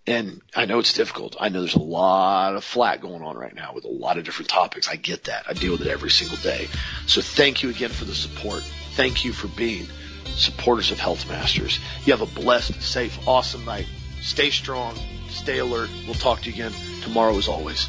And I know it's difficult. I know there's a lot of flack going on right now with a lot of different topics. I get that. I deal with it every single day. So thank you again for the support. Thank you for being supporters of Health Masters. You have a blessed, safe, awesome night. Stay strong. Stay alert. We'll talk to you again tomorrow as always.